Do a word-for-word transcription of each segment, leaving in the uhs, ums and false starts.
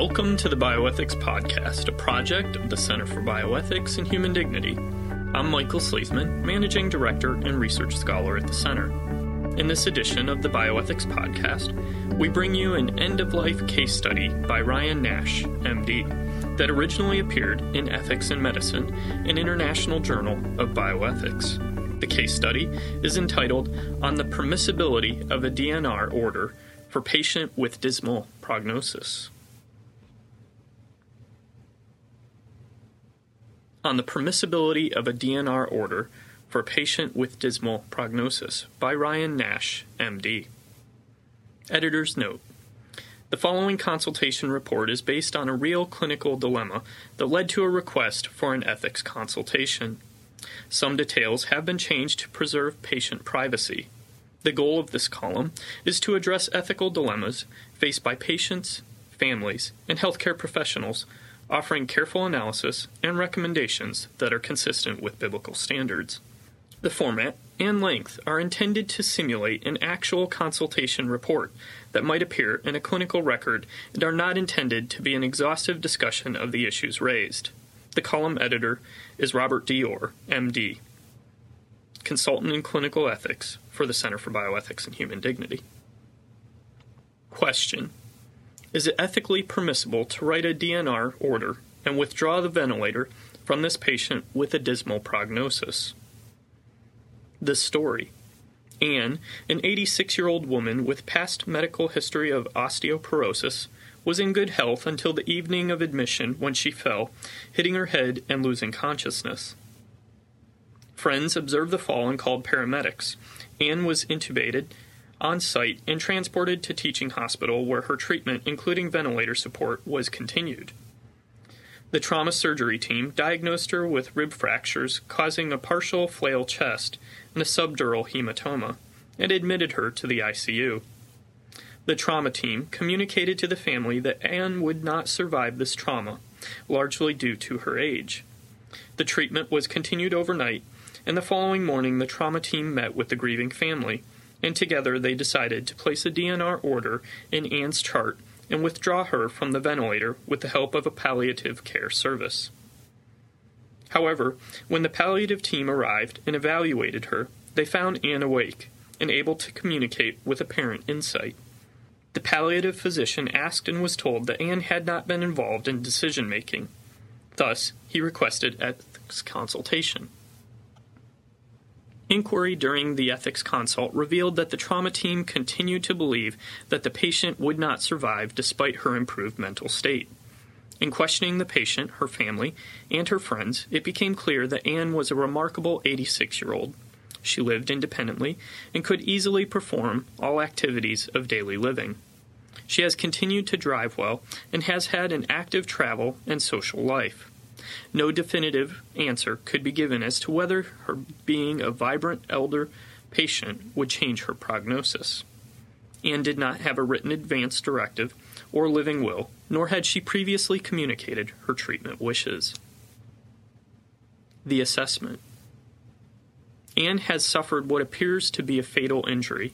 Welcome to the Bioethics Podcast, a project of the Center for Bioethics and Human Dignity. I'm Michael Sleisman, Managing Director and Research Scholar at the Center. In this edition of the Bioethics Podcast, we bring you an end-of-life case study by Ryan Nash, M D, that originally appeared in Ethics in Medicine, an international journal of bioethics. The case study is entitled, "On the Permissibility of a D N R Order for Patient with Dismal Prognosis." On the Permissibility of a D N R Order for a Patient with Dismal Prognosis by Ryan Nash, M D. Editor's note. The following consultation report is based on a real clinical dilemma that led to a request for an ethics consultation. Some details have been changed to preserve patient privacy. The goal of this column is to address ethical dilemmas faced by patients, families, and healthcare professionals, offering careful analysis and recommendations that are consistent with biblical standards. The format and length are intended to simulate an actual consultation report that might appear in a clinical record and are not intended to be an exhaustive discussion of the issues raised. The column editor is Robert Dior, M D, Consultant in Clinical Ethics for the Center for Bioethics and Human Dignity. Question. Is it ethically permissible to write a D N R order and withdraw the ventilator from this patient with a dismal prognosis? The story. Anne, an eighty-six-year-old woman with past medical history of osteoporosis, was in good health until the evening of admission when she fell, hitting her head and losing consciousness. Friends observed the fall and called paramedics. Anne was intubated on site and transported to teaching hospital where her treatment, including ventilator support, was continued. The trauma surgery team diagnosed her with rib fractures causing a partial flail chest and a subdural hematoma and admitted her to the I C U. The trauma team communicated to the family that Anne would not survive this trauma, largely due to her age. The treatment was continued overnight, and the following morning the trauma team met with the grieving family, and together they decided to place a D N R order in Anne's chart and withdraw her from the ventilator with the help of a palliative care service. However, when the palliative team arrived and evaluated her, they found Anne awake and able to communicate with apparent insight. The palliative physician asked and was told that Anne had not been involved in decision-making. Thus, he requested ethics consultation. Inquiry during the ethics consult revealed that the trauma team continued to believe that the patient would not survive despite her improved mental state. In questioning the patient, her family, and her friends, it became clear that Anne was a remarkable eighty-six-year-old. She lived independently and could easily perform all activities of daily living. She has continued to drive well and has had an active travel and social life. No definitive answer could be given as to whether her being a vibrant elder patient would change her prognosis. Anne did not have a written advance directive or living will, nor had she previously communicated her treatment wishes. The assessment. Anne has suffered what appears to be a fatal injury.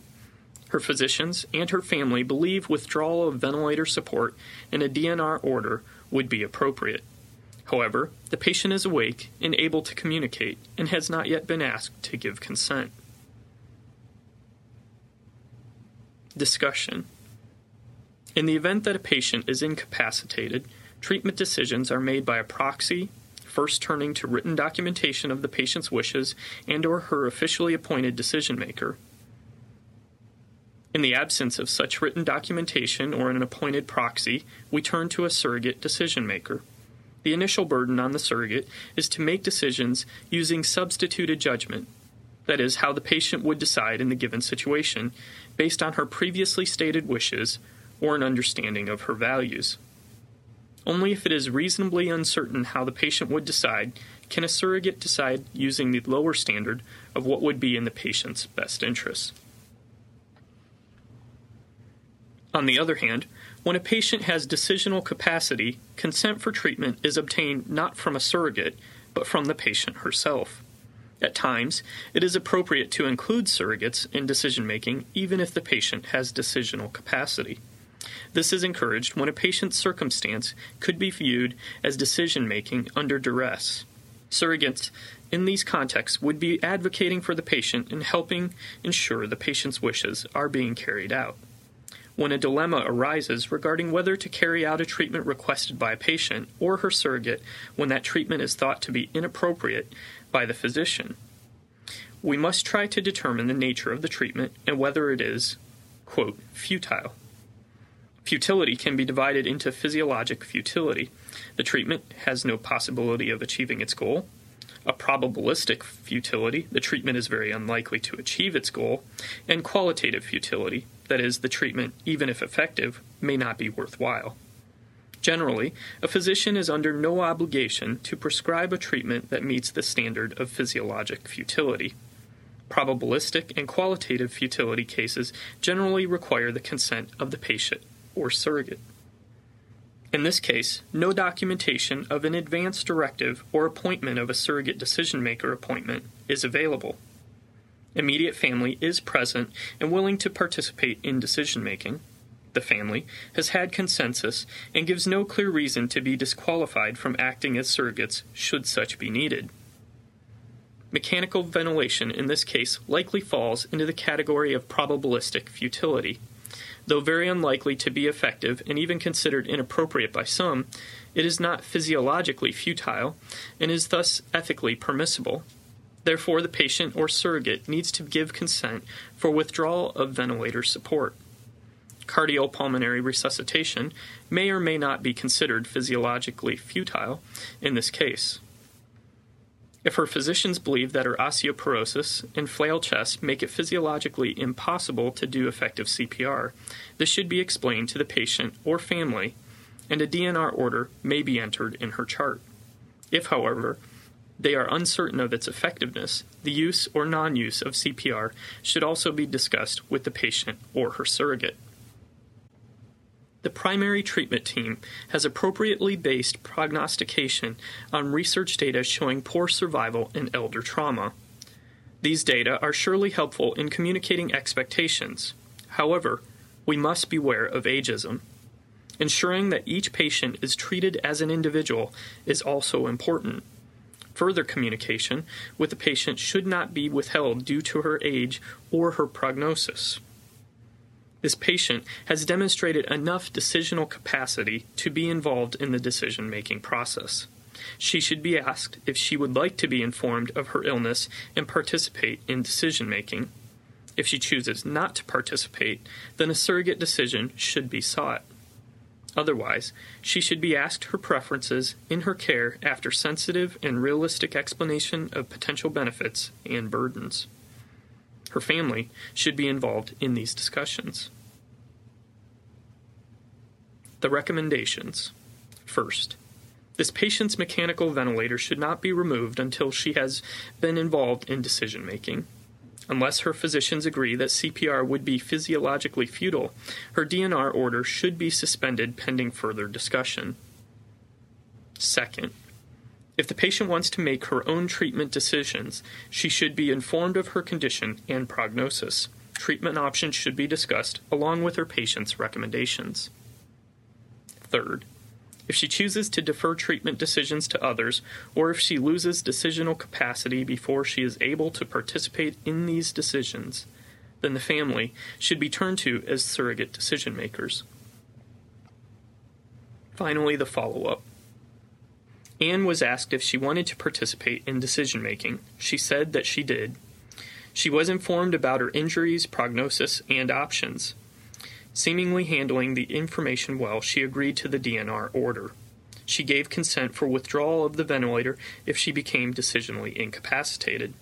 Her physicians and her family believe withdrawal of ventilator support and a D N R order would be appropriate. However, the patient is awake and able to communicate and has not yet been asked to give consent. Discussion. In the event that a patient is incapacitated, treatment decisions are made by a proxy, first turning to written documentation of the patient's wishes and/or her officially appointed decision-maker. In the absence of such written documentation or an appointed proxy, we turn to a surrogate decision-maker. The initial burden on the surrogate is to make decisions using substituted judgment, that is, how the patient would decide in the given situation, based on her previously stated wishes or an understanding of her values. Only if it is reasonably uncertain how the patient would decide can a surrogate decide using the lower standard of what would be in the patient's best interest. On the other hand, when a patient has decisional capacity, consent for treatment is obtained not from a surrogate, but from the patient herself. At times, it is appropriate to include surrogates in decision-making even if the patient has decisional capacity. This is encouraged when a patient's circumstance could be viewed as decision-making under duress. Surrogates in these contexts would be advocating for the patient and helping ensure the patient's wishes are being carried out. When a dilemma arises regarding whether to carry out a treatment requested by a patient or her surrogate when that treatment is thought to be inappropriate by the physician, we must try to determine the nature of the treatment and whether it is, quote, futile. Futility can be divided into physiologic futility. The treatment has no possibility of achieving its goal. A probabilistic futility, the treatment is very unlikely to achieve its goal, and qualitative futility, that is, the treatment, even if effective, may not be worthwhile. Generally, a physician is under no obligation to prescribe a treatment that meets the standard of physiologic futility. Probabilistic and qualitative futility cases generally require the consent of the patient or surrogate. In this case, no documentation of an advance directive or appointment of a surrogate decision-maker appointment is available. Immediate family is present and willing to participate in decision-making. The family has had consensus and gives no clear reason to be disqualified from acting as surrogates should such be needed. Mechanical ventilation in this case likely falls into the category of probabilistic futility. Though very unlikely to be effective and even considered inappropriate by some, it is not physiologically futile and is thus ethically permissible. Therefore, the patient or surrogate needs to give consent for withdrawal of ventilator support. Cardiopulmonary resuscitation may or may not be considered physiologically futile in this case. If her physicians believe that her osteoporosis and flail chest make it physiologically impossible to do effective C P R, this should be explained to the patient or family, and a D N R order may be entered in her chart. If, however, they are uncertain of its effectiveness, the use or non-use of C P R should also be discussed with the patient or her surrogate. The primary treatment team has appropriately based prognostication on research data showing poor survival in elder trauma. These data are surely helpful in communicating expectations. However, we must beware of ageism. Ensuring that each patient is treated as an individual is also important. Further communication with the patient should not be withheld due to her age or her prognosis. This patient has demonstrated enough decisional capacity to be involved in the decision-making process. She should be asked if she would like to be informed of her illness and participate in decision-making. If she chooses not to participate, then a surrogate decision should be sought. Otherwise, she should be asked her preferences in her care after sensitive and realistic explanation of potential benefits and burdens. Her family should be involved in these discussions. The recommendations. First, this patient's mechanical ventilator should not be removed until she has been involved in decision-making. Unless her physicians agree that C P R would be physiologically futile, her D N R order should be suspended pending further discussion. Second, if the patient wants to make her own treatment decisions, she should be informed of her condition and prognosis. Treatment options should be discussed along with her patient's recommendations. Third, if she chooses to defer treatment decisions to others, or if she loses decisional capacity before she is able to participate in these decisions, then the family should be turned to as surrogate decision makers. Finally, the follow-up. Anne was asked if she wanted to participate in decision-making. She said that she did. She was informed about her injuries, prognosis, and options. Seemingly handling the information well, she agreed to the D N R order. She gave consent for withdrawal of the ventilator if she became decisionally incapacitated.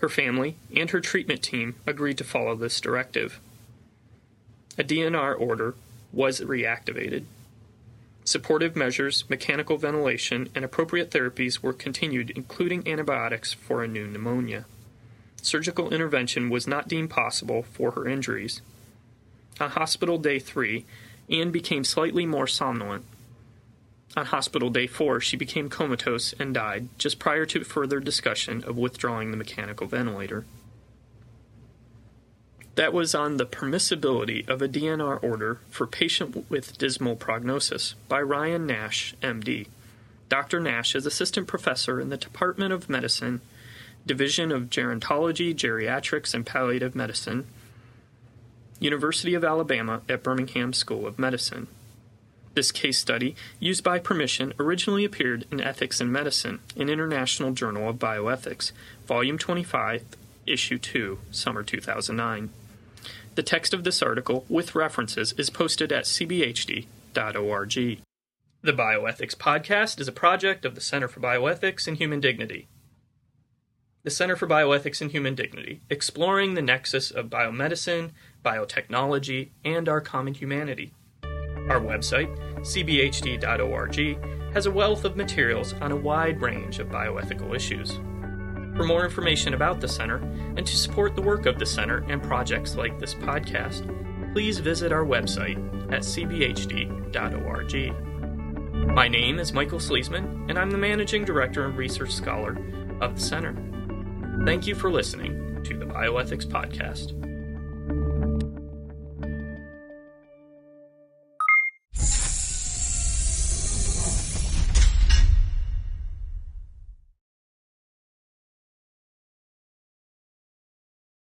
Her family and her treatment team agreed to follow this directive. A D N R order was reactivated. Supportive measures, mechanical ventilation, and appropriate therapies were continued, including antibiotics for a new pneumonia. Surgical intervention was not deemed possible for her injuries. On hospital day three, Anne became slightly more somnolent. On hospital day four, she became comatose and died just prior to further discussion of withdrawing the mechanical ventilator. that was on the permissibility of a D N R order for patient with dismal prognosis by Ryan Nash, M D Doctor Nash is assistant professor in the Department of Medicine, Division of Gerontology, Geriatrics, and Palliative Medicine, University of Alabama at Birmingham School of Medicine. This case study, used by permission, originally appeared in Ethics in Medicine, an International Journal of Bioethics, Volume twenty-five, Issue two, Summer two thousand nine. The text of this article, with references, is posted at c b h d dot org. The Bioethics Podcast is a project of the Center for Bioethics and Human Dignity. The Center for Bioethics and Human Dignity, exploring the nexus of biomedicine, biotechnology, and our common humanity. Our website, c b h d dot org, has a wealth of materials on a wide range of bioethical issues. For more information about the Center, and to support the work of the Center and projects like this podcast, please visit our website at c b h d dot org. My name is Michael Sleisman, and I'm the Managing Director and Research Scholar of the Center. Thank you for listening to the Bioethics Podcast.